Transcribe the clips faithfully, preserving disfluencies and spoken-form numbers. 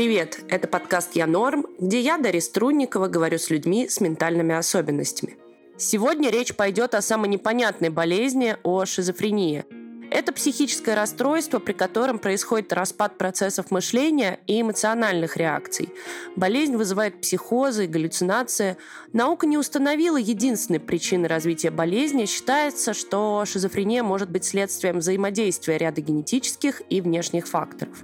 Привет, это подкаст «Я норм», где я, Дарья Струнникова, говорю с людьми с ментальными особенностями. Сегодня речь пойдет о самой непонятной болезни, о шизофрении. Это психическое расстройство, при котором происходит распад процессов мышления и эмоциональных реакций. Болезнь вызывает психозы и галлюцинации. Наука не установила единственной причины развития болезни. Считается, что шизофрения может быть следствием взаимодействия ряда генетических и внешних факторов.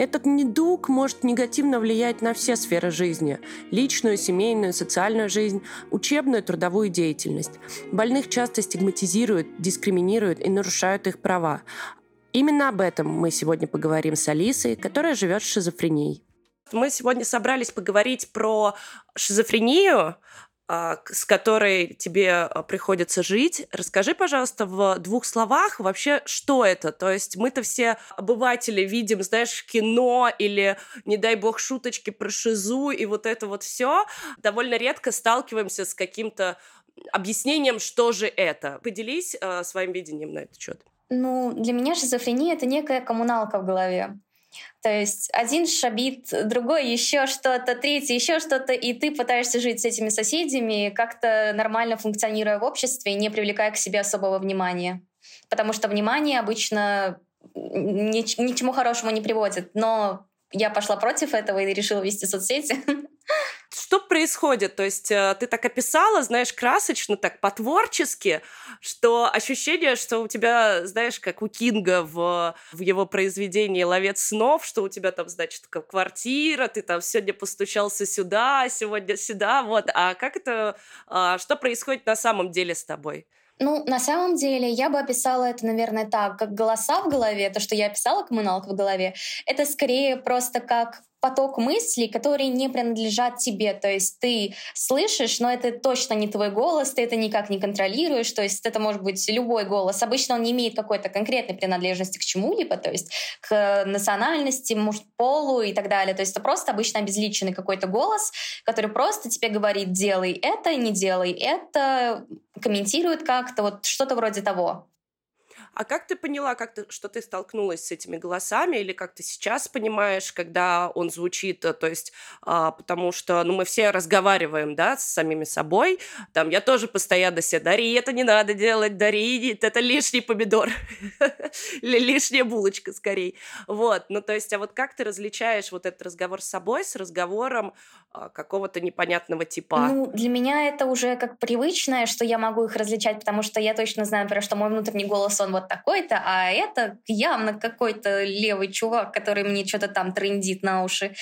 Этот недуг может негативно влиять на все сферы жизни – личную, семейную, социальную жизнь, учебную, трудовую деятельность. Больных часто стигматизируют, дискриминируют и нарушают их права. Именно об этом мы сегодня поговорим с Алисой, которая живет с шизофренией. Мы сегодня собрались поговорить про шизофрению, с которой тебе приходится жить. Расскажи, пожалуйста, в двух словах вообще, что это? То есть мы-то все обыватели видим, знаешь, в кино или, не дай бог, шуточки про шизу и вот это вот все. Довольно редко сталкиваемся с каким-то объяснением, что же это. Поделись э, своим видением на этот счет. Ну, для меня шизофрения — это некая коммуналка в голове. То есть один шабит, другой еще что-то, третий еще что-то, и ты пытаешься жить с этими соседями, как-то нормально функционируя в обществе, не привлекая к себе особого внимания. Потому что внимание обычно ни, ни к чему хорошему не приводит. Но я пошла против этого и решила вести соцсети. Что происходит? То есть ты так описала, знаешь, красочно, так по-творчески, что ощущение, что у тебя, знаешь, как у Кинга в, в его произведении «Ловец снов», что у тебя там, значит, квартира, ты там сегодня постучался сюда, сегодня сюда, вот. А как это, что происходит на самом деле с тобой? Ну, на самом деле, я бы описала это, наверное, так, как голоса в голове, то, что я описала, коммуналка в голове, это скорее просто как поток мыслей, которые не принадлежат тебе. То есть ты слышишь, но это точно не твой голос, ты это никак не контролируешь, то есть это может быть любой голос. Обычно он не имеет какой-то конкретной принадлежности к чему-либо, то есть к национальности, может, полу и так далее. То есть это просто обычно обезличенный какой-то голос, который просто тебе говорит: делай это, не делай это, комментирует как-то, вот что-то вроде того. А как ты поняла, как ты, что ты столкнулась с этими голосами, или как ты сейчас понимаешь, когда он звучит, то есть, а, потому что, ну, мы все разговариваем, да, с самими собой, там, я тоже постоянно себе: Дари, это не надо делать, Дари, это лишний помидор, лишняя булочка, скорее, вот, ну, то есть, а вот как ты различаешь вот этот разговор с собой с разговором какого-то непонятного типа? Ну, для меня это уже как привычное, что я могу их различать, потому что я точно знаю, например, что мой внутренний голос, он вот такой-то, а это явно какой-то левый чувак, который мне что-то там трындит на уши.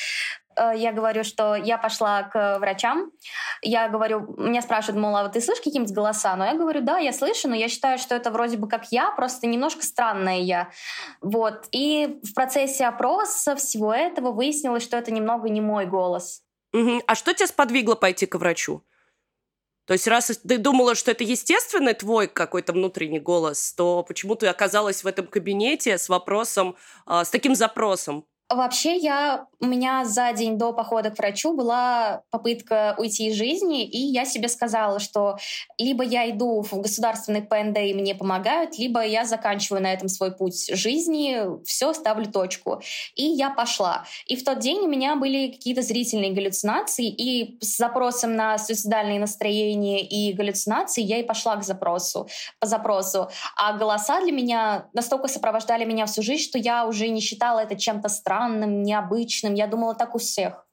Я говорю, что я пошла к врачам, я говорю, меня спрашивают, мол, а вот ты слышишь какие-нибудь голоса? Но я говорю, да, я слышу, но я считаю, что это вроде бы как я, просто немножко странная я. Вот. И в процессе опроса всего этого выяснилось, что это немного не мой голос. Угу. А что тебя сподвигло пойти к врачу? То есть раз ты думала, что это естественный твой какой-то внутренний голос, то почему ты оказалась в этом кабинете с вопросом, с таким запросом? Вообще я, у меня за день до похода к врачу была попытка уйти из жизни, и я себе сказала, что либо я иду в государственный Пэ Эн Дэ и мне помогают, либо я заканчиваю на этом свой путь жизни, все, ставлю точку. И я пошла. И в тот день у меня были какие-то зрительные галлюцинации, и с запросом на суицидальные настроения и галлюцинации я и пошла к запросу, по запросу. А голоса для меня настолько сопровождали меня всю жизнь, что я уже не считала это чем-то странным, странным, необычным. Я думала, так у всех.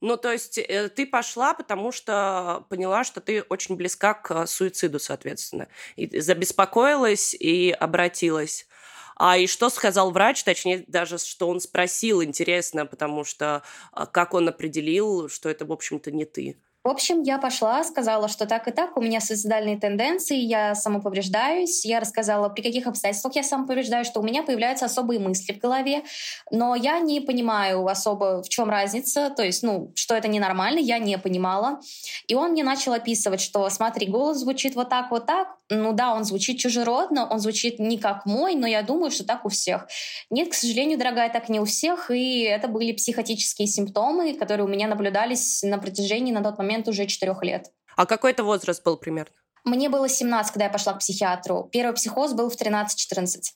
Ну, то есть ты пошла, потому что поняла, что ты очень близка к суициду, соответственно. И забеспокоилась и обратилась. А и что сказал врач? Точнее, даже что он спросил, интересно, потому что как он определил, что это, в общем-то, не ты? В общем, я пошла, сказала, что так и так, у меня суицидальные тенденции, я самоповреждаюсь, я рассказала, при каких обстоятельствах я самоповреждаюсь, что у меня появляются особые мысли в голове, но я не понимаю особо, в чем разница, то есть, ну, что это ненормально, я не понимала. И он мне начал описывать, что смотри, голос звучит вот так, вот так, ну да, он звучит чужеродно, он звучит не как мой, но я думаю, что так у всех. Нет, к сожалению, дорогая, так не у всех, и это были психотические симптомы, которые у меня наблюдались на протяжении, на тот момент, уже четырех лет. А какой это возраст был примерно? Мне было семнадцать, когда я пошла к психиатру. Первый психоз был в тринадцать-четырнадцать.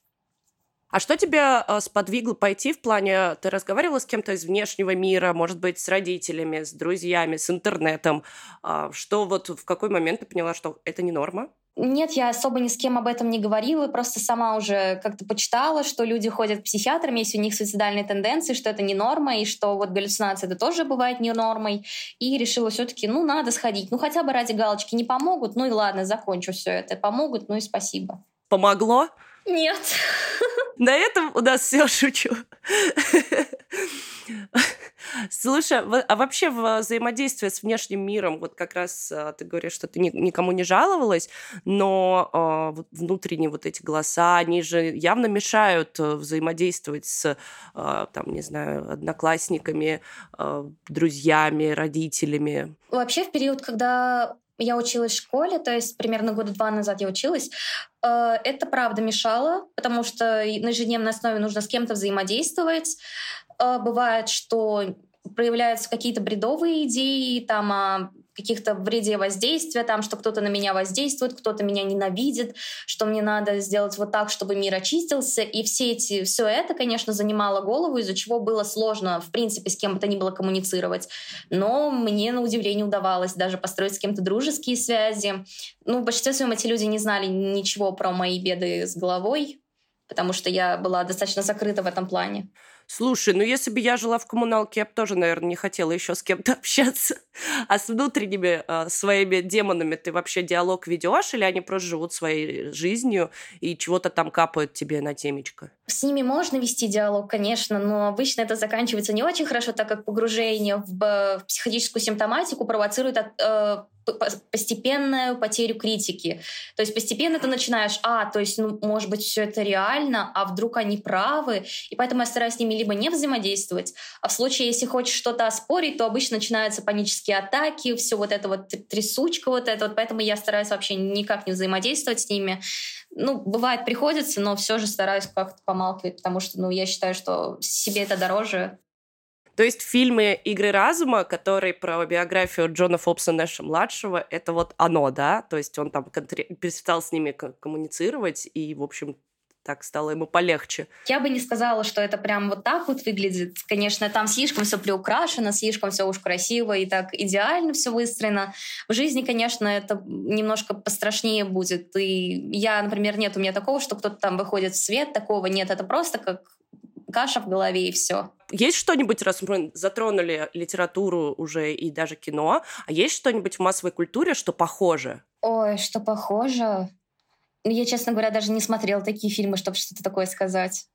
А что тебя сподвигло пойти в плане... Ты разговаривала с кем-то из внешнего мира, может быть, с родителями, с друзьями, с интернетом? Что вот в какой момент ты поняла, что это не норма? Нет, я особо ни с кем об этом не говорила, просто сама уже как-то почитала, что люди ходят к психиатрам, если у них суицидальные тенденции, что это не норма, и что вот галлюцинация это тоже бывает не нормой. И решила все-таки, ну, надо сходить. Ну, хотя бы ради галочки не помогут, ну и ладно, закончу все это. Помогут, ну и спасибо. Помогло? Нет. На этом у нас все, шучу. Слушай, а вообще взаимодействие с внешним миром, вот как раз ты говоришь, что ты никому не жаловалась, но внутренние вот эти голоса, они же явно мешают взаимодействовать с, там, не знаю, одноклассниками, друзьями, родителями. Вообще в период, когда я училась в школе, то есть примерно года два назад я училась, это правда мешало, потому что на ежедневной основе нужно с кем-то взаимодействовать. Бывает, что проявляются какие-то бредовые идеи там, о каких-то вреде воздействия, там, что кто-то на меня воздействует, кто-то меня ненавидит, что мне надо сделать вот так, чтобы мир очистился. И все эти, все это, конечно, занимало голову, из-за чего было сложно, в принципе, с кем бы то ни было коммуницировать. Но мне, на удивление, удавалось даже построить с кем-то дружеские связи. Ну, в большинстве своем эти люди не знали ничего про мои беды с головой, потому что я была достаточно закрыта в этом плане. Слушай, ну если бы я жила в коммуналке, я бы тоже, наверное, не хотела еще с кем-то общаться. А с внутренними э, своими демонами ты вообще диалог ведешь, или они просто живут своей жизнью и чего-то там капают тебе на темечко? С ними можно вести диалог, конечно, но обычно это заканчивается не очень хорошо, так как погружение в, в психотическую симптоматику провоцирует от, э, постепенную потерю критики. То есть постепенно ты начинаешь, а, то есть, ну, может быть, все это реально, а вдруг они правы, и поэтому я стараюсь с ними либо не взаимодействовать, а в случае, если хочешь что-то оспорить, то обычно начинаются панические атаки, все вот это вот трясучка вот это вот, поэтому я стараюсь вообще никак не взаимодействовать с ними. Ну, бывает, приходится, но все же стараюсь как-то помалкивать, потому что, ну, я считаю, что себе это дороже. То есть фильмы «Игры разума», которые про биографию Джона Фобса Нэша-младшего, это вот оно, да? То есть он там перестал с ними коммуницировать и, в общем, так стало ему полегче. Я бы не сказала, что это прям вот так вот выглядит. Конечно, там слишком все приукрашено, слишком все уж красиво и так идеально все выстроено. В жизни, конечно, это немножко пострашнее будет. И я, например, нет у меня такого, что кто-то там выходит в свет, такого нет. Это просто как каша в голове и все. Есть что-нибудь, раз мы затронули литературу уже и даже кино, а есть что-нибудь в массовой культуре, что похоже? Ой, что похоже... Я, честно говоря, даже не смотрела такие фильмы, чтобы что-то такое сказать.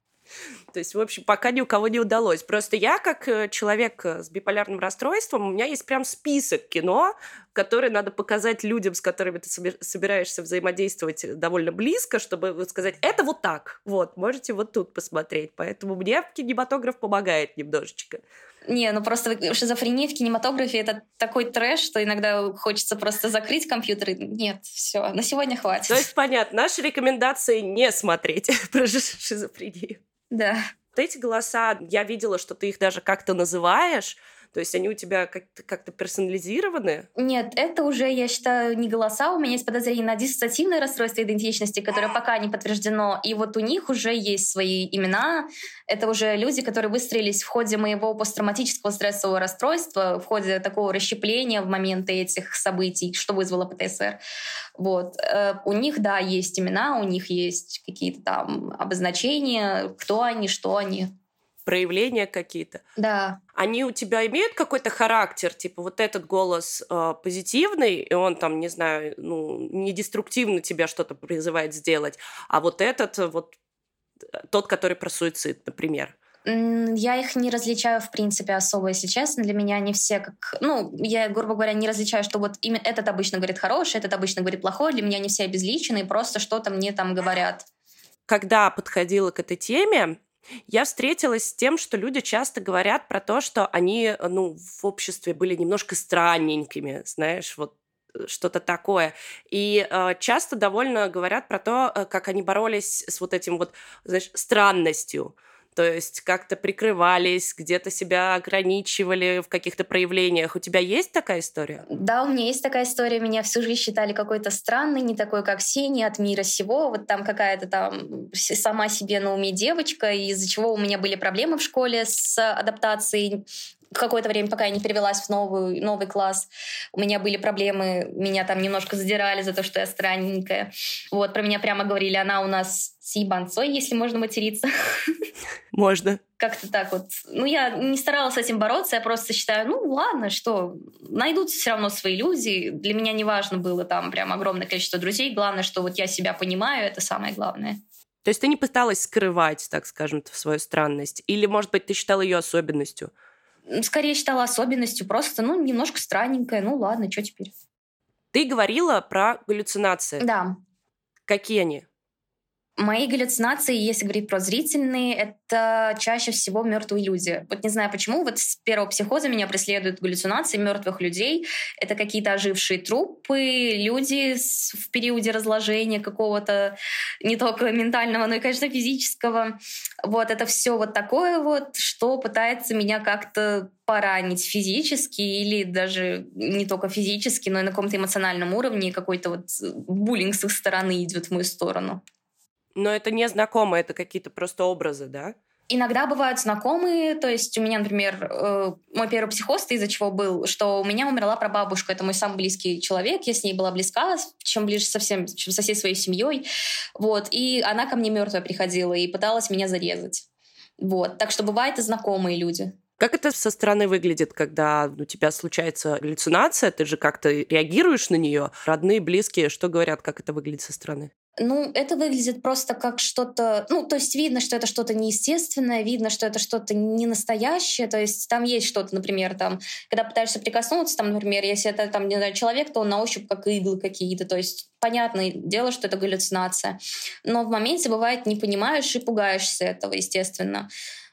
То есть, в общем, пока ни у кого не удалось. Просто я, как человек с биполярным расстройством, у меня есть прям список кино, который надо показать людям, с которыми ты собираешься взаимодействовать довольно близко, чтобы сказать, это вот так, вот, можете вот тут посмотреть. Поэтому мне кинематограф помогает немножечко. Не, ну просто шизофрения в кинематографе — это такой трэш, что иногда хочется просто закрыть компьютер. И... Нет, все, на сегодня хватит. То есть, понятно, наши рекомендации — не смотреть про шизофрению. Да. Вот эти голоса, я видела, что ты их даже как-то называешь, то есть они у тебя как-то, как-то персонализированы? Нет, это уже, я считаю, не голоса. У меня есть подозрение на диссоциативное расстройство идентичности, которое пока не подтверждено. И вот у них уже есть свои имена. Это уже люди, которые выстроились в ходе моего посттравматического стрессового расстройства, в ходе такого расщепления в моменты этих событий, что вызвало Пэ Тэ Эс Эр. Вот. У них, да, есть имена, у них есть какие-то там обозначения, кто они, что они. Проявления какие-то. Да. Они у тебя имеют какой-то характер? Типа вот этот голос э, позитивный, и он там, не знаю, ну, не деструктивно тебя что-то призывает сделать, а вот этот, вот тот, который про суицид, например. Я их не различаю, в принципе, особо, если честно. Для меня они все как... Ну, я, грубо говоря, не различаю, что вот именно этот обычно говорит хороший, этот обычно говорит плохой. Для меня они все обезличены, просто что-то мне там говорят. Когда подходила к этой теме, я встретилась с тем, что люди часто говорят про то, что они, ну, в обществе были немножко странненькими, знаешь, вот что-то такое. И э, часто довольно говорят про то, как они боролись с вот этим вот, знаешь, странностью. то есть как-то прикрывались, где-то себя ограничивали в каких-то проявлениях. У тебя есть такая история? Да, у меня есть такая история. Меня всю жизнь считали какой-то странной, не такой, как все, не от мира сего. Вот там какая-то там сама себе на уме девочка, из-за чего у меня были проблемы в школе с адаптацией. Какое-то время, пока я не перевелась в новую, новый класс, у меня были проблемы, меня там немножко задирали за то, что я странненькая. Вот, про меня прямо говорили, она у нас с ебанцой, если можно материться. Можно. Как-то так вот. Ну, я не старалась с этим бороться, я просто считаю, ну, ладно, что, найдутся все равно свои люди. Для меня не важно было там прям огромное количество друзей, главное, что вот я себя понимаю, это самое главное. То есть ты не пыталась скрывать, так скажем, свою странность? Или, может быть, ты считала ее особенностью? Скорее считала особенностью, просто, ну, немножко странненькая, ну, ладно, что теперь. Ты говорила про галлюцинации. Да. Какие они? Мои галлюцинации, если говорить про зрительные, это чаще всего мертвые люди. Вот не знаю почему, вот с первого психоза меня преследуют галлюцинации мертвых людей. Это какие-то ожившие трупы, люди в периоде разложения какого-то, не только ментального, но и, конечно, физического. Вот это все вот такое вот, что пытается меня как-то поранить физически или даже не только физически, но и на каком-то эмоциональном уровне. Какой-то вот буллинг с их стороны идет в мою сторону. Но это не знакомые, это какие-то просто образы, да? Иногда бывают знакомые. То есть у меня, например, э, мой первый психоз, из-за чего был, что у меня умерла прабабушка. Это мой самый близкий человек. Я с ней была близка, чем ближе совсем, чем со всей своей семьей. Вот. И она ко мне мертвая приходила и пыталась меня зарезать. Вот. Так что бывают и знакомые люди. Как это со стороны выглядит, когда у тебя случается галлюцинация? Ты же как-то реагируешь на нее? Родные, близкие, что говорят, как это выглядит со стороны? Ну, это выглядит просто как что-то... Ну, то есть видно, что это что-то неестественное, видно, что это что-то ненастоящее. То есть там есть что-то, например, там, когда пытаешься прикоснуться, там, например, если это там, не знаю, человек, то он на ощупь как иглы какие-то. То есть понятное дело, что это галлюцинация. Но в моменте, бывает, не понимаешь и пугаешься этого, естественно.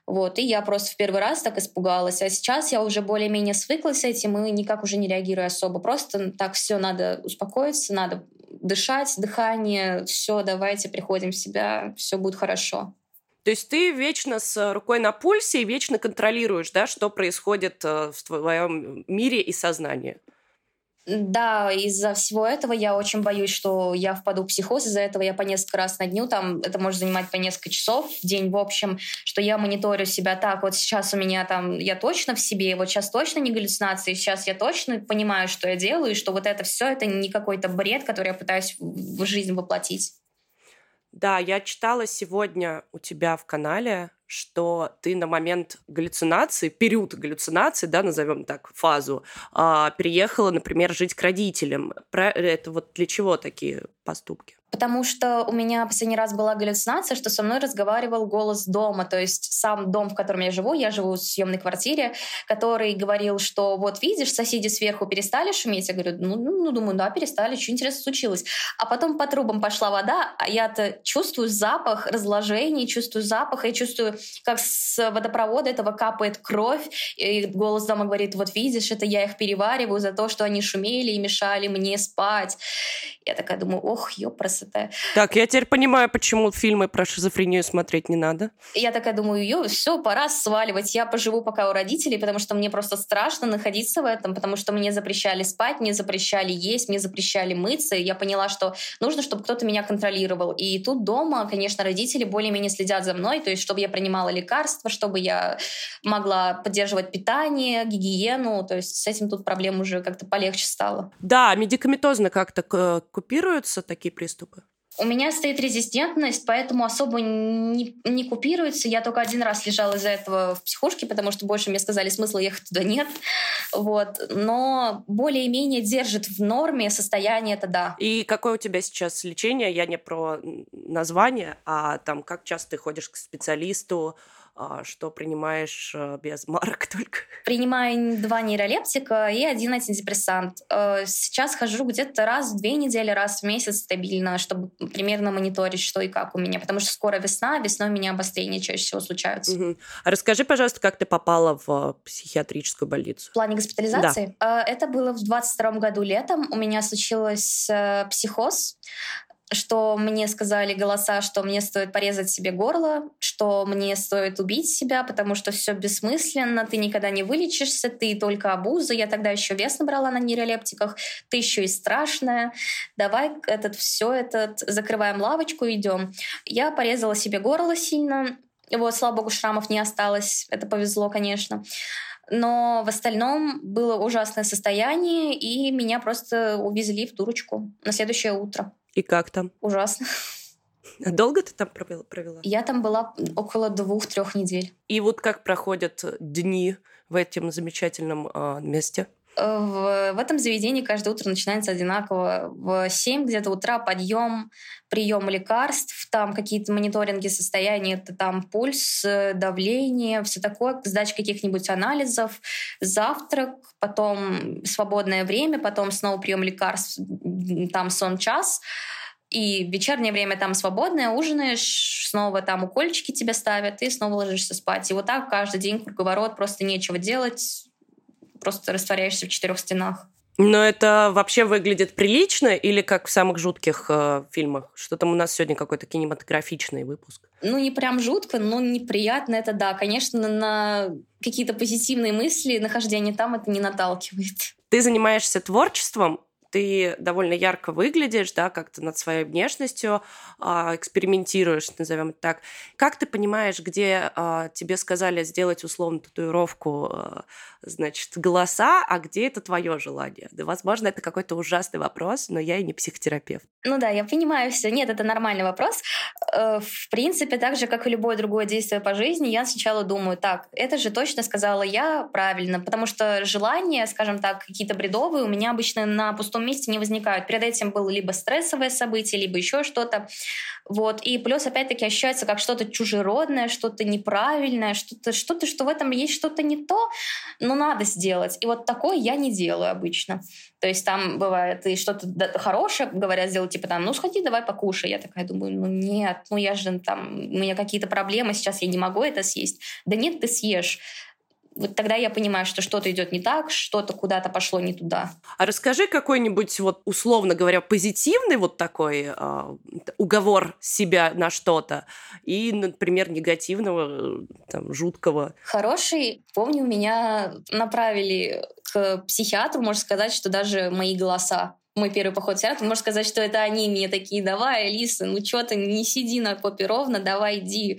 Вот. И я просто в первый раз так испугалась. А сейчас я уже более-менее свыклась с этим и никак уже не реагирую особо. Просто так все, надо успокоиться, надо... дышать, дыхание, все, давайте, приходим в себя, все будет хорошо. То есть ты вечно с рукой на пульсе и вечно контролируешь, да, что происходит в твоем мире и сознании? Да, из-за всего этого я очень боюсь, что я впаду в психоз. Из-за этого я по несколько раз на дню, там, это может занимать по несколько часов в день, в общем, что я мониторю себя так, вот сейчас у меня там, я точно в себе, вот сейчас точно не галлюцинации, сейчас я точно понимаю, что я делаю, и что вот это все, это не какой-то бред, который я пытаюсь в жизнь воплотить. Да, я читала сегодня у тебя в канале, что ты на момент галлюцинации, период галлюцинации, да, назовем так, фазу, переехала, например, жить к родителям. Это вот для чего такие поступки? Потому что у меня последний раз была галлюцинация, что со мной разговаривал голос дома, то есть сам дом, в котором я живу, я живу в съемной квартире, который говорил, что вот видишь, соседи сверху перестали шуметь, я говорю, ну, ну думаю, да, перестали, что интересно случилось. А потом по трубам пошла вода, а я-то чувствую запах разложения, чувствую запах, я чувствую, как с водопровода этого капает кровь, и голос дома говорит, вот видишь, это я их перевариваю за то, что они шумели и мешали мне спать. Я такая думаю, ох, ёпрст. Так, я теперь понимаю, почему фильмы про шизофрению смотреть не надо. Я такая думаю, ё, все, пора сваливать. Я поживу пока у родителей, потому что мне просто страшно находиться в этом, потому что мне запрещали спать, мне запрещали есть, мне запрещали мыться. И я поняла, что нужно, чтобы кто-то меня контролировал. И тут дома, конечно, родители более-менее следят за мной, то есть чтобы я принимала лекарства, чтобы я могла поддерживать питание, гигиену. То есть с этим тут проблем уже как-то полегче стало. Да, медикаментозно как-то купируются такие приступы? У меня стоит резистентность, поэтому особо не, не купируется. Я только один раз лежала из-за этого в психушке, потому что больше мне сказали, смысла ехать туда нет. Вот. Но более-менее держит в норме состояние, это да. И какое у тебя сейчас лечение? Я не про название, а там как часто ты ходишь к специалисту? Что принимаешь без марок только? Принимаю два нейролептика и один антидепрессант. Сейчас хожу где-то раз в две недели, раз в месяц стабильно, чтобы примерно мониторить, что и как у меня. Потому что скоро весна, весной у меня обострения чаще всего случаются. Угу. Расскажи, пожалуйста, как ты попала в психиатрическую больницу? В плане госпитализации? Да. Это было в двадцать втором году летом. У меня случилось психоз. что мне сказали голоса, что мне стоит порезать себе горло, что мне стоит убить себя, потому что все бессмысленно, ты никогда не вылечишься, ты только обуза. Я тогда еще вес набрала на нейролептиках, ты еще и страшная. Давай этот все этот закрываем лавочку, идем. Я порезала себе горло сильно. Вот, слава богу, шрамов не осталось. Это повезло, конечно. Но в остальном было ужасное состояние, и меня просто увезли в дурочку на следующее утро. И как там? Ужасно. А долго ты там провела? Я там была около двух-трех недель. И вот как проходят дни в этом замечательном э, месте? В, в этом заведении каждое утро начинается одинаково. В семь где-то утра подъем, прием лекарств, там какие-то мониторинги состояния, это там пульс, давление, все такое, сдача каких-нибудь анализов, завтрак, потом свободное время, потом снова прием лекарств, там сон час. И в вечернее время там свободное, ужинаешь, снова там укольчики тебе ставят, и снова ложишься спать. И вот так каждый день круговорот, просто нечего делать, просто растворяешься в четырех стенах. Но это вообще выглядит прилично или как в самых жутких э, фильмах? Что там у нас сегодня какой-то кинематографичный выпуск? Ну, не прям жутко, но неприятно это, да. Конечно, на какие-то позитивные мысли нахождение там это не наталкивает. Ты занимаешься творчеством, ты довольно ярко выглядишь, да, как-то над своей внешностью э, экспериментируешь, назовем это так. Как ты понимаешь, где э, тебе сказали сделать условно татуировку, э, значит, голоса, а где это твое желание? Да, возможно, это какой-то ужасный вопрос, но я и не психотерапевт. Ну да, я понимаю все. Нет, это нормальный вопрос. Э, в принципе, так же, как и любое другое действие по жизни, я сначала думаю, так, это же точно сказала я правильно, потому что желания, скажем так, какие-то бредовые у меня обычно на пустом месте не возникают. Перед этим было либо стрессовое событие, либо еще что-то. Вот. И плюс, опять-таки, ощущается как что-то чужеродное, что-то неправильное, что-то, что-то, что в этом есть что-то не то, но надо сделать. И вот такое я не делаю обычно. То есть там бывает и что-то хорошее, говорят, сделать, типа там, ну, сходи, давай покушай. Я такая думаю, ну, нет, ну, я же там, у меня какие-то проблемы, сейчас я не могу это съесть. Да нет, ты съешь. Вот тогда я понимаю, что что-то идет не так, что-то куда-то пошло не туда. А расскажи какой-нибудь, вот, условно говоря, позитивный вот такой э, уговор себя на что-то и, например, негативного, там, жуткого. Хороший. Помню, меня направили к психиатру, можно сказать, что даже мои голоса. Мой первый поход в театр, можно сказать, что это они мне такие, давай, Алиса, ну что ты, не сиди на попе ровно, давай, иди.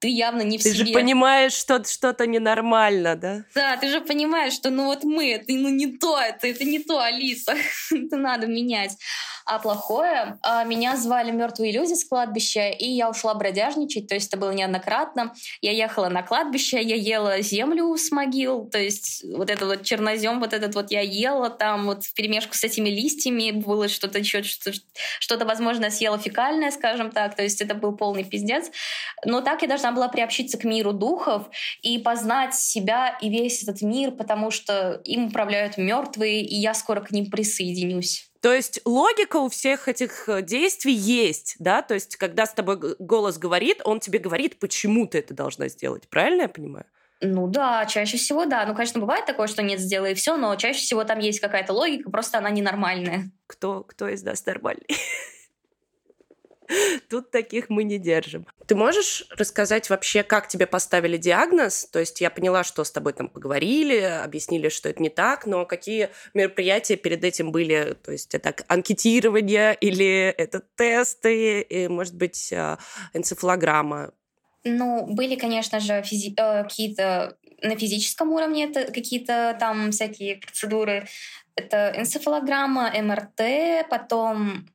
Ты явно не в себе. Ты же понимаешь, что что-то ненормально, да? Да, ты же понимаешь, что ну вот мы, это ну, не то, это, это не то, Алиса. Это надо менять. А плохое, меня звали мертвые люди с кладбища, и я ушла бродяжничать, то есть это было неоднократно. Я ехала на кладбище, я ела землю с могил, то есть вот этот вот чернозем, вот этот вот я ела, там вот вперемешку с этими листьями было что-то еще, что-то, возможно, съела фекальное, скажем так, то есть это был полный пиздец. Но так я должна была приобщиться к миру духов и познать себя и весь этот мир, потому что им управляют мертвые, и я скоро к ним присоединюсь. То есть логика у всех этих действий есть, да? То есть когда с тобой голос говорит, он тебе говорит, почему ты это должна сделать. Правильно я понимаю? Ну да, чаще всего да. Ну, конечно, бывает такое, что нет, сделай и все, но чаще всего там есть какая-то логика, просто она ненормальная. Кто, кто из нас нормальный? Тут таких мы не держим. Ты можешь рассказать вообще, как тебе поставили диагноз? То есть я поняла, что с тобой там поговорили, объяснили, что это не так, но какие мероприятия перед этим были? То есть это анкетирование или это тесты, и, может быть, энцефалограмма? Ну, были, конечно же, физи- э, какие-то на физическом уровне это какие-то там всякие процедуры. Это энцефалограмма, эм эр тэ, потом...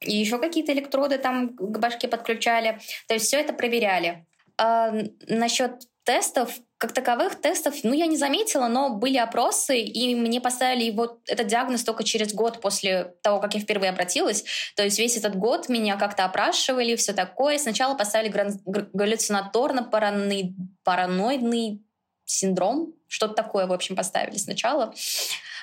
И еще какие-то электроды там к башке подключали. То есть все это проверяли. А насчет тестов, как таковых тестов, ну, я не заметила, но были опросы, и мне поставили вот этот диагноз только через год после того, как я впервые обратилась. То есть весь этот год меня как-то опрашивали, все такое. Сначала поставили галлюцинаторно-параноидный синдром. Что-то такое, в общем, поставили сначала.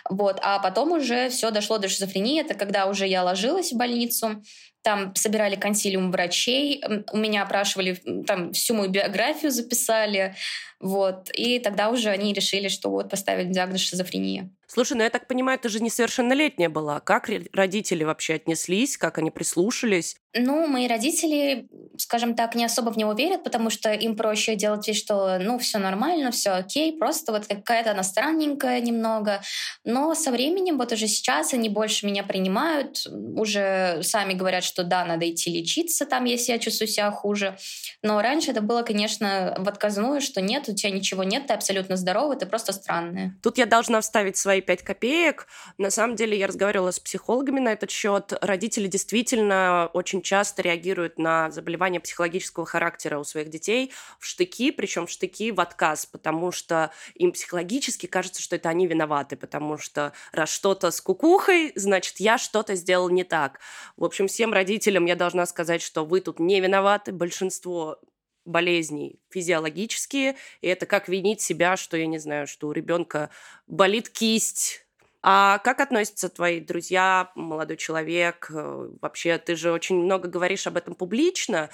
Вот, а потом уже все дошло до шизофрении. Это когда уже я ложилась в больницу, Там собирали консилиум врачей, у меня опрашивали, там всю мою биографию записали, вот. И тогда уже они решили, что вот поставить диагноз шизофрения. Слушай, ну я так понимаю, ты же несовершеннолетняя была. Как родители вообще отнеслись, как они прислушались? Ну, мои родители, скажем так, не особо в него верят, потому что им проще делать вид, что ну все нормально, все окей, просто вот какая-то она странненькая немного. Но со временем, вот уже сейчас они больше меня принимают, уже сами говорят, что да, надо идти лечиться там, если я чувствую себя хуже. Но раньше это было, конечно, в отказную, что нет, у тебя ничего нет, ты абсолютно здорова, ты просто странная. Тут я должна вставить свои пять копеек. На самом деле я разговаривала с психологами на этот счет. Родители действительно очень часто реагируют на заболевания психологического характера у своих детей в штыки, причем в штыки в отказ, потому что им психологически кажется, что это они виноваты, потому что раз что-то с кукухой, значит, я что-то сделал не так. В общем, всем родителям я должна сказать, что вы тут не виноваты, большинство болезней физиологические, и это как винить себя, что, я не знаю, что у ребенка болит кисть. А как относятся твои друзья, молодой человек? Вообще, ты же очень много говоришь об этом публично.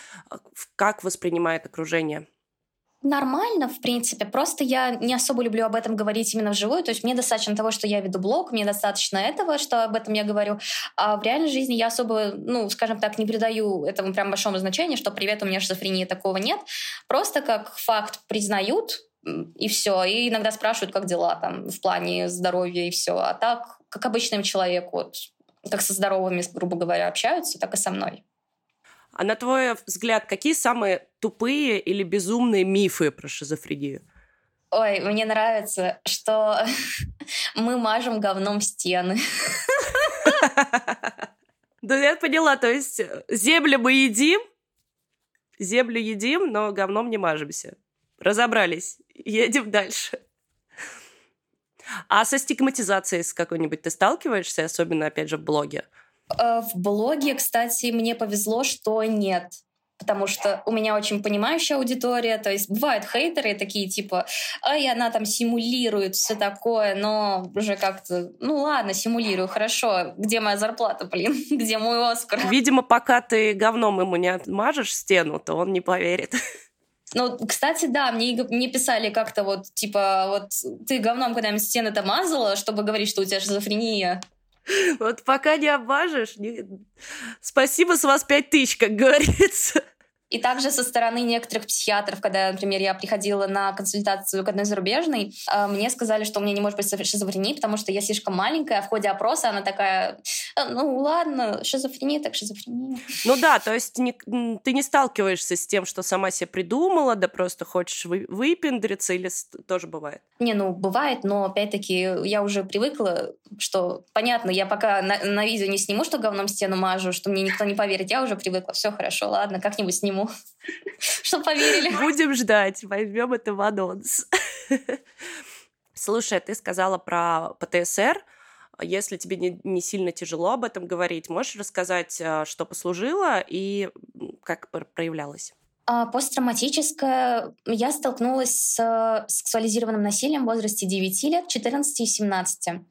Как воспринимает окружение? Нормально, в принципе. Просто я не особо люблю об этом говорить именно вживую. То есть мне достаточно того, что я веду блог, мне достаточно этого, что об этом я говорю. А в реальной жизни я особо, ну, скажем так, не придаю этому прям большому значению, что «привет, у меня шизофрения», такого нет. Просто как факт признают, и все. И иногда спрашивают, как дела там в плане здоровья и все. А так, как обычный человек, вот, как со здоровыми, грубо говоря, общаются, так и со мной. А на твой взгляд, какие самые тупые или безумные мифы про шизофрению? Ой, мне нравится, что мы мажем говном стены. Да я поняла, то есть землю мы едим, землю едим, но говном не мажемся. Разобрались. Едем дальше. А со стигматизацией с какой-нибудь ты сталкиваешься, особенно, опять же, в блоге? В блоге, кстати, мне повезло, что нет. Потому что у меня очень понимающая аудитория. То есть бывают хейтеры такие, типа, ай, она там симулирует, все такое, но уже как-то, ну ладно, симулирую, хорошо. Где моя зарплата, блин? Где мой Оскар? Видимо, пока ты говном ему не отмажешь стену, то он не поверит. Ну, кстати, да, мне, мне писали как-то вот, типа, вот ты говном когда-нибудь стены-то мазала, чтобы говорить, что у тебя шизофрения. Вот пока не обмажешь, не... спасибо, с вас пять тысяч, как говорится. И также со стороны некоторых психиатров, когда, например, я приходила на консультацию к одной зарубежной, мне сказали, что у меня не может быть шизофрении, потому что я слишком маленькая, а в ходе опроса она такая, ну ладно, шизофрения так шизофрения. Ну да, то есть не, ты не сталкиваешься с тем, что сама себе придумала, да просто хочешь вы, выпендриться, или тоже бывает? Не, ну бывает, но опять-таки я уже привыкла, что понятно, я пока на, на видео не сниму, что говном стену мажу, что мне никто не поверит, я уже привыкла, все хорошо, ладно, как-нибудь сниму. Что поверили. Будем ждать, возьмем это в анонс. Слушай, ты сказала про Пэ Тэ Эс Эр. Если тебе не, не сильно тяжело об этом говорить, можешь рассказать, что послужило и как проявлялось? Посттравматическое. Я столкнулась с сексуализированным насилием в возрасте девяти лет, четырнадцати и семнадцати.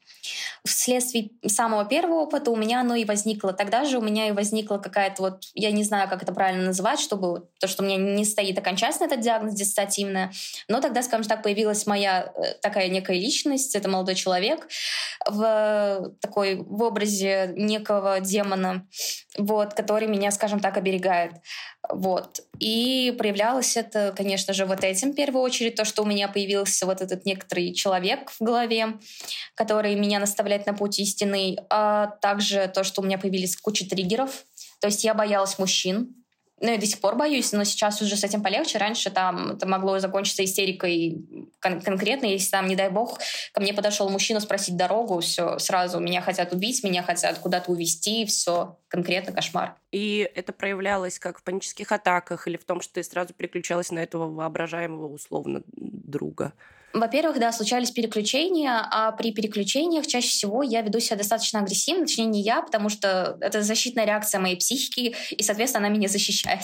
Вследствие самого первого опыта у меня оно и возникло. Тогда же у меня и возникла какая-то вот, я не знаю, как это правильно называть, чтобы то, что у меня не стоит окончательно этот диагноз, диссоциативная. Но тогда, скажем так, появилась моя такая некая личность, это молодой человек в такой, в образе некого демона, вот, который меня, скажем так, оберегает. Вот. И проявлялось это, конечно же, вот этим в первую очередь, то, что у меня появился вот этот некоторый человек в голове, который меня наставляет на путь истины, а также то, что у меня появились куча триггеров, то есть я боялась мужчин, ну и до сих пор боюсь, но сейчас уже с этим полегче, раньше там это могло закончиться истерикой кон- конкретно, если там, не дай бог, ко мне подошел мужчина спросить дорогу, все, сразу меня хотят убить, меня хотят куда-то увезти, все, конкретно кошмар. И это проявлялось как в панических атаках или в том, что ты сразу переключалась на этого воображаемого условно друга? Во-первых, да, случались переключения, а при переключениях чаще всего я веду себя достаточно агрессивно, точнее не я, потому что это защитная реакция моей психики, и, соответственно, она меня защищает.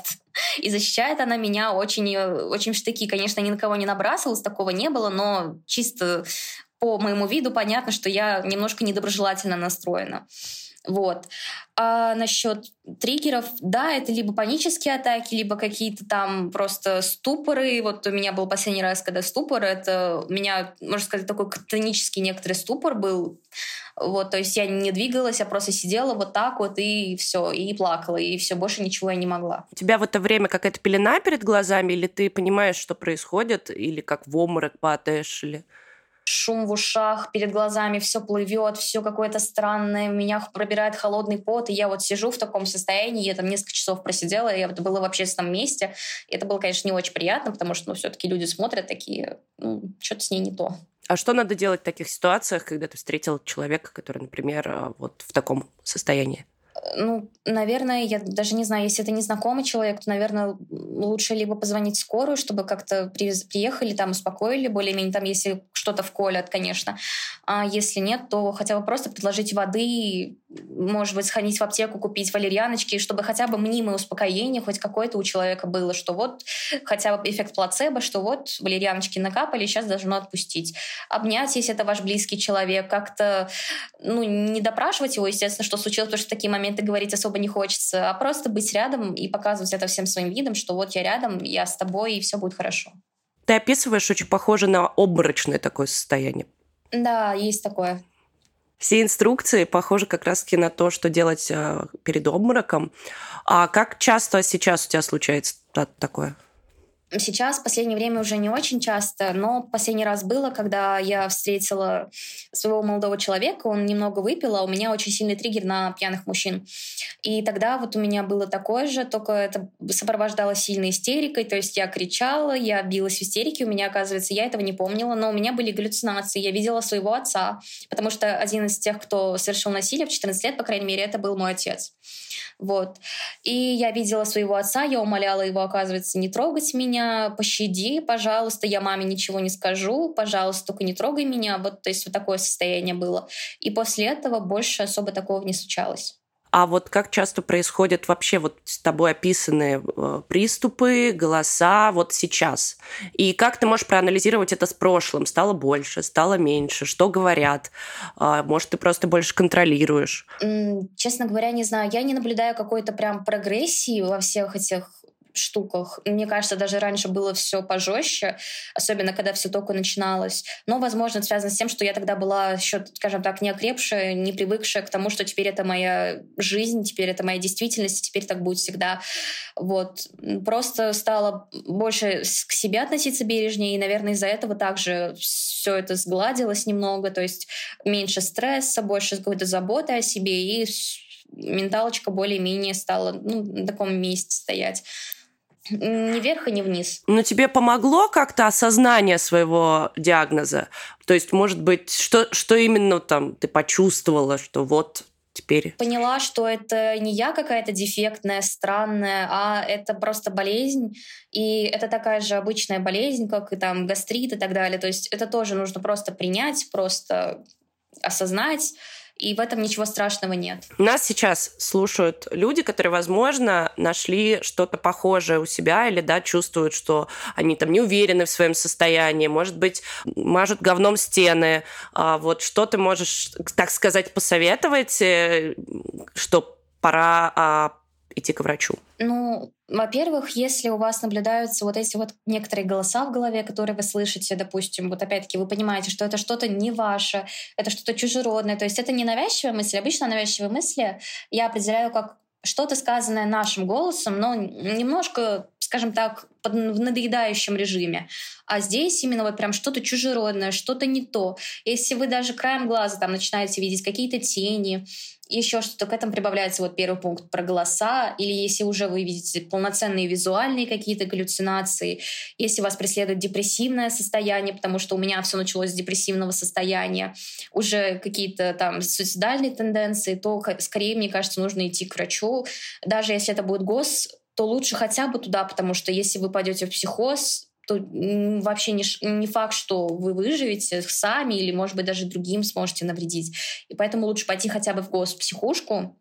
И защищает она меня очень, очень в штыки. Конечно, ни на кого не набрасывалась, такого не было, но чисто по моему виду понятно, что я немножко недоброжелательно настроена. Вот. А насчет триггеров, да, это либо панические атаки, либо какие-то там просто ступоры. Вот у меня был последний раз, когда ступор, это у меня, можно сказать, такой кататонический некоторый ступор был. Вот, то есть я не двигалась, я просто сидела вот так вот и все, и плакала, и все, больше ничего я не могла. У тебя в это время какая-то пелена перед глазами, или ты понимаешь, что происходит, или как в обморок падаешь, или... Шум в ушах, перед глазами все плывет, все какое-то странное, меня пробирает холодный пот, и я вот сижу в таком состоянии, я там несколько часов просидела, я вот была в общественном месте, это было, конечно, не очень приятно, потому что, ну, все-таки люди смотрят такие, ну, что-то с ней не то. А что надо делать в таких ситуациях, когда ты встретил человека, который, например, вот в таком состоянии? Ну, наверное, я даже не знаю, если это незнакомый человек, то, наверное, лучше либо позвонить в скорую, чтобы как-то приехали, там, успокоили более-менее, там, если что-то вколят, конечно. А если нет, то хотя бы просто предложить воды, может быть, сходить в аптеку, купить валерьяночки, чтобы хотя бы мнимое успокоение хоть какое-то у человека было, что вот хотя бы эффект плацебо, что вот валерьяночки накапали, сейчас должно отпустить. Обнять, если это ваш близкий человек, как-то, ну, не допрашивать его, естественно, что случилось, потому что такие моменты это говорить особо не хочется, а просто быть рядом и показывать это всем своим видом, что вот я рядом, я с тобой, и все будет хорошо. Ты описываешь очень похоже на обморочное такое состояние. Да, есть такое. Все инструкции похожи как раз-таки на то, что делать перед обмороком. А как часто сейчас у тебя случается такое? Сейчас, в последнее время, уже не очень часто, но последний раз было, когда я встретила своего молодого человека, он немного выпил, а у меня очень сильный триггер на пьяных мужчин. И тогда вот у меня было такое же, только это сопровождалось сильной истерикой, то есть я кричала, я билась в истерике, у меня, оказывается, я этого не помнила, но у меня были галлюцинации, я видела своего отца, потому что один из тех, кто совершил насилие в четырнадцать лет, по крайней мере, это был мой отец. Вот. И я видела своего отца, я умоляла его, оказывается, не трогать меня, пощади, пожалуйста, я маме ничего не скажу, пожалуйста, только не трогай меня. Вот, то есть вот такое состояние было. И после этого больше особо такого не случалось. А вот как часто происходят вообще вот с тобой описанные приступы, голоса вот сейчас? И как ты можешь проанализировать это с прошлым? Стало больше, стало меньше? Что говорят? Может, ты просто больше контролируешь? Честно говоря, не знаю. Я не наблюдаю какой-то прям прогрессии во всех этих штуках. Мне кажется, даже раньше было все пожестче, особенно когда все только начиналось. Но, возможно, это связано с тем, что я тогда была еще, скажем так, не окрепшая, не привыкшая к тому, что теперь это моя жизнь, теперь это моя действительность, теперь так будет всегда. Вот. Просто стала больше к себе относиться бережнее, и, наверное, из-за этого также все это сгладилось немного, то есть меньше стресса, больше какой-то заботы о себе, и менталочка более-менее стала, ну, на таком месте стоять. Ни вверх и ни вниз. Но тебе помогло как-то осознание своего диагноза? То есть, может быть, что, что именно там ты почувствовала, что вот теперь... Поняла, что это не я какая-то дефектная, странная, а это просто болезнь. И это такая же обычная болезнь, как и там гастрит и так далее. То есть это тоже нужно просто принять, просто осознать. И в этом ничего страшного нет. Нас сейчас слушают люди, которые, возможно, нашли что-то похожее у себя или, да, чувствуют, что они там не уверены в своем состоянии, может быть, мажут говном стены. А вот что ты можешь, так сказать, посоветовать, что пора а, идти к врачу? Ну, во-первых, если у вас наблюдаются вот эти вот некоторые голоса в голове, которые вы слышите, допустим, вот опять-таки вы понимаете, что это что-то не ваше, это что-то чужеродное, то есть это не навязчивая мысль. Обычно навязчивые мысли я определяю как что-то сказанное нашим голосом, но немножко, скажем так, в надоедающем режиме. А здесь именно вот прям что-то чужеродное, что-то не то. Если вы даже краем глаза там начинаете видеть какие-то тени, еще что-то, к этому прибавляется вот первый пункт про голоса, или если уже вы видите полноценные визуальные какие-то галлюцинации, если вас преследует депрессивное состояние, потому что у меня все началось с депрессивного состояния, уже какие-то там суицидальные тенденции, то скорее, мне кажется, нужно идти к врачу. Даже если это будет гос, то лучше хотя бы туда, потому что если вы пойдете в психоз, то вообще не, не факт, что вы выживете сами или, может быть, даже другим сможете навредить. И поэтому лучше пойти хотя бы в госпсихушку,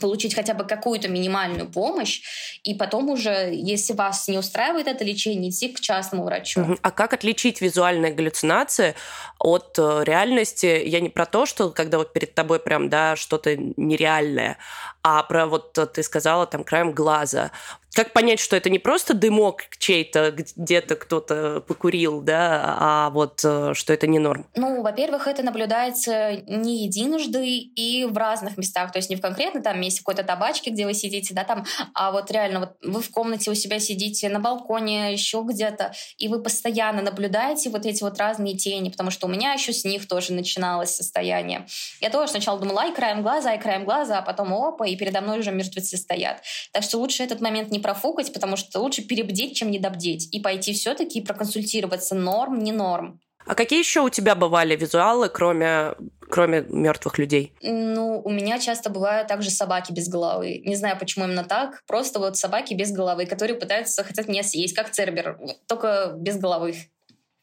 получить хотя бы какую-то минимальную помощь, и потом уже, если вас не устраивает это лечение, идти к частному врачу. А как отличить визуальные галлюцинации от реальности? Я не про то, что когда вот перед тобой прям, да, что-то нереальное, а про вот, ты сказала, там, краем глаза. Как понять, что это не просто дымок чей-то, где-то кто-то покурил, да, а вот что это не норм? Ну, во-первых, это наблюдается не единожды и в разных местах, то есть не в конкретно там месте какой-то табачки, где вы сидите, да, там, а вот реально вот вы в комнате у себя сидите, на балконе, еще где-то, и вы постоянно наблюдаете вот эти вот разные тени, потому что у меня еще с них тоже начиналось состояние. Я тоже сначала думала, ай, краем глаза, ай, краем глаза, а потом опа, и передо мной уже мертвецы стоят. Так что лучше этот момент не профукать, потому что лучше перебдеть, чем недобдеть, и пойти все-таки проконсультироваться, норм, не норм. А какие еще у тебя бывали визуалы, кроме, кроме мертвых людей? Ну, у меня часто бывают также собаки без головы. Не знаю, почему именно так. Просто вот собаки без головы, которые пытаются, хотят меня съесть, как цербер, только без головы.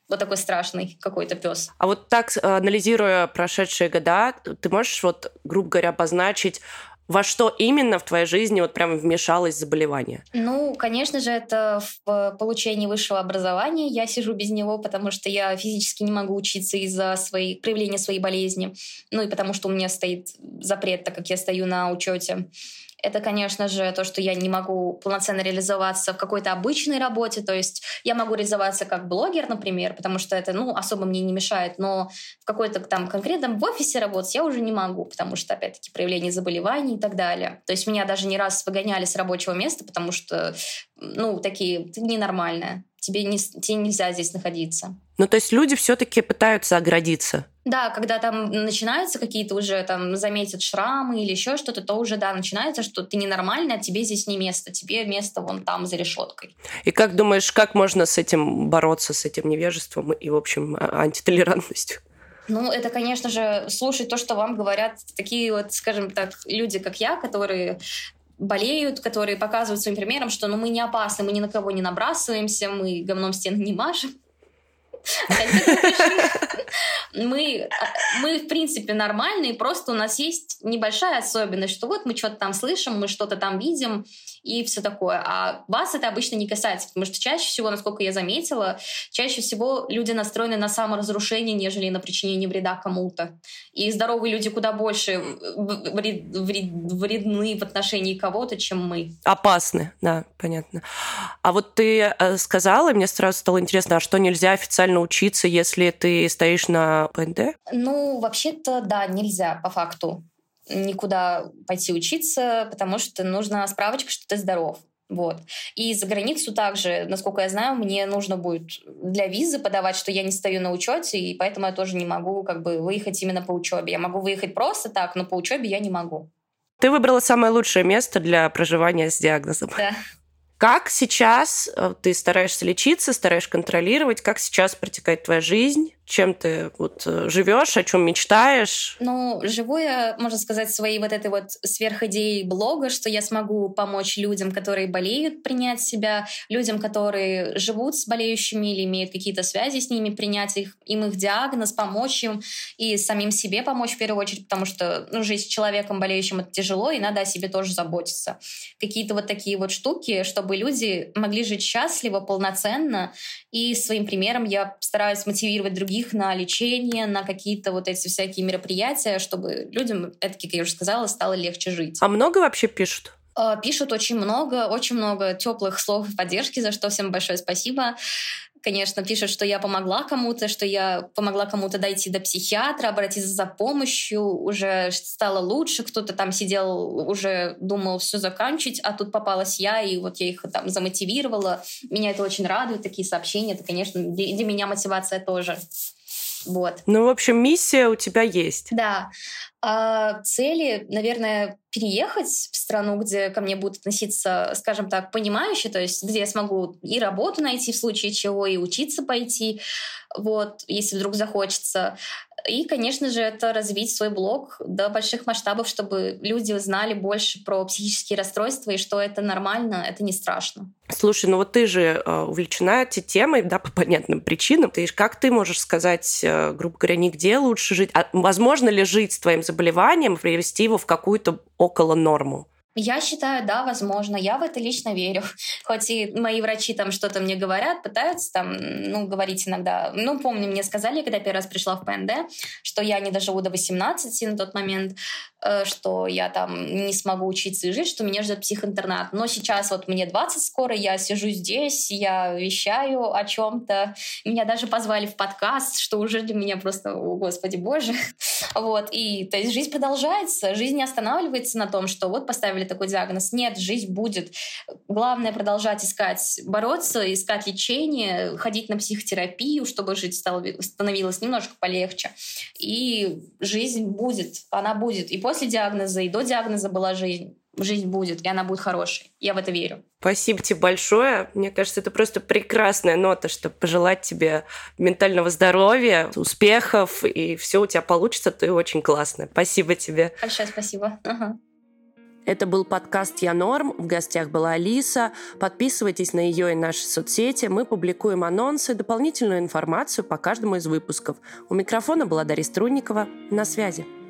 Вот такой страшный какой-то пес. А вот так, анализируя прошедшие года, ты можешь, вот, грубо говоря, обозначить, во что именно в твоей жизни вот прям вмешалось заболевание? Ну, конечно же, это в получении высшего образования. Я сижу без него, потому что я физически не могу учиться из-за своей, проявления своей болезни. Ну и потому что у меня стоит запрет, так как я стою на учете. Это, конечно же, то, что я не могу полноценно реализоваться в какой-то обычной работе. То есть я могу реализоваться как блогер, например, потому что это, ну, особо мне не мешает, но в какой-то там конкретном в офисе работать я уже не могу, потому что, опять-таки, проявление заболеваний и так далее. То есть меня даже не раз выгоняли с рабочего места, потому что, ну, такие, ты ненормальная, тебе, не, тебе нельзя здесь находиться. Ну, то есть люди все-таки пытаются оградиться. Да, когда там начинаются какие-то уже, там, заметят шрамы или еще что-то, то уже, да, начинается, что ты ненормальная, тебе здесь не место, тебе место вон там за решеткой. И как думаешь, как можно с этим бороться, с этим невежеством и, в общем, антитолерантностью? Ну, это, конечно же, слушать то, что вам говорят такие вот, скажем так, люди, как я, которые болеют, которые показывают своим примером, что, ну, мы не опасны, мы ни на кого не набрасываемся, мы говном стены не мажем. мы, мы, в принципе, нормальные, просто у нас есть небольшая особенность, что вот мы что-то там слышим, мы что-то там видим и все такое. А вас это обычно не касается, потому что чаще всего, насколько я заметила, чаще всего люди настроены на саморазрушение, нежели на причинение вреда кому-то. И здоровые люди куда больше вред, вред, вредны в отношении кого-то, чем мы. Опасны, да, понятно. А вот ты сказала, и мне сразу стало интересно, а что нельзя официально учиться, если ты стоишь на ПНД? Ну, вообще-то, да, нельзя по факту никуда пойти учиться, потому что нужна справочка, что ты здоров. Вот. И за границу также, насколько я знаю, мне нужно будет для визы подавать, что я не стою на учете, и поэтому я тоже не могу как бы выехать именно по учебе. Я могу выехать просто так, но по учебе я не могу. Ты выбрала самое лучшее место для проживания с диагнозом. Да. Как сейчас ты стараешься лечиться, стараешься контролировать? Как сейчас протекает твоя жизнь? Чем ты вот живешь, о чем мечтаешь? Ну, живу я, можно сказать, своей вот этой вот сверхидеей блога, что я смогу помочь людям, которые болеют, принять себя, людям, которые живут с болеющими или имеют какие-то связи с ними, принять их, им их диагноз, помочь им и самим себе помочь в первую очередь, потому что, ну, жить с человеком болеющим — это тяжело, и надо о себе тоже заботиться. Какие-то вот такие вот штуки, чтобы люди могли жить счастливо, полноценно, и своим примером я стараюсь мотивировать других на лечение, на какие-то вот эти всякие мероприятия, чтобы людям, это, как я уже сказала, стало легче жить. А много вообще пишут? Пишут очень много, очень много теплых слов и поддержки, за что всем большое спасибо. Конечно, пишут, что я помогла кому-то, что я помогла кому-то дойти до психиатра, обратиться за помощью, уже стало лучше, кто-то там сидел, уже думал все заканчивать, а тут попалась я, и вот я их там замотивировала. Меня это очень радует, такие сообщения, это, конечно, для меня мотивация тоже. Вот. Ну, в общем, миссия у тебя есть. Да. А цели, наверное, переехать в страну, где ко мне будут относиться, скажем так, понимающе, то есть где я смогу и работу найти в случае чего, и учиться пойти, вот, если вдруг захочется. И, конечно же, это развить свой блог до больших масштабов, чтобы люди узнали больше про психические расстройства и что это нормально, это не страшно. Слушай, ну вот ты же увлечена этой темой, да, по понятным причинам. Ты, как ты можешь сказать, грубо говоря, нигде лучше жить? А возможно ли жить с твоим заболеванием, привести его в какую-то около норму? Я считаю, да, возможно. Я в это лично верю. Хоть и мои врачи там что-то мне говорят, пытаются там, ну, говорить иногда. Ну, помню, мне сказали, когда я первый раз пришла в ПНД, что я не доживу до восемнадцати на тот момент, что я там не смогу учиться и жить, что меня ждет психинтернат. Но сейчас вот мне двадцать скоро, я сижу здесь, я вещаю о чем-то. Меня даже позвали в подкаст, что уже для меня просто, о, Господи Боже. Вот. И то есть жизнь продолжается, жизнь не останавливается на том, что вот поставили такой диагноз. Нет, жизнь будет. Главное продолжать искать, бороться, искать лечение, ходить на психотерапию, чтобы жить стало, становилось немножко полегче. И жизнь будет, она будет. И после диагноза, и до диагноза была жизнь. Жизнь будет, и она будет хорошей. Я в это верю. Спасибо тебе большое. Мне кажется, это просто прекрасная нота, чтобы пожелать тебе ментального здоровья, успехов, и все у тебя получится. Ты очень классная. Спасибо тебе. Большое спасибо. Ага. Это был подкаст «Я норм». В гостях была Алиса. Подписывайтесь на ее и наши соцсети. Мы публикуем анонсы, дополнительную информацию по каждому из выпусков. У микрофона была Дарья Струнникова. На связи.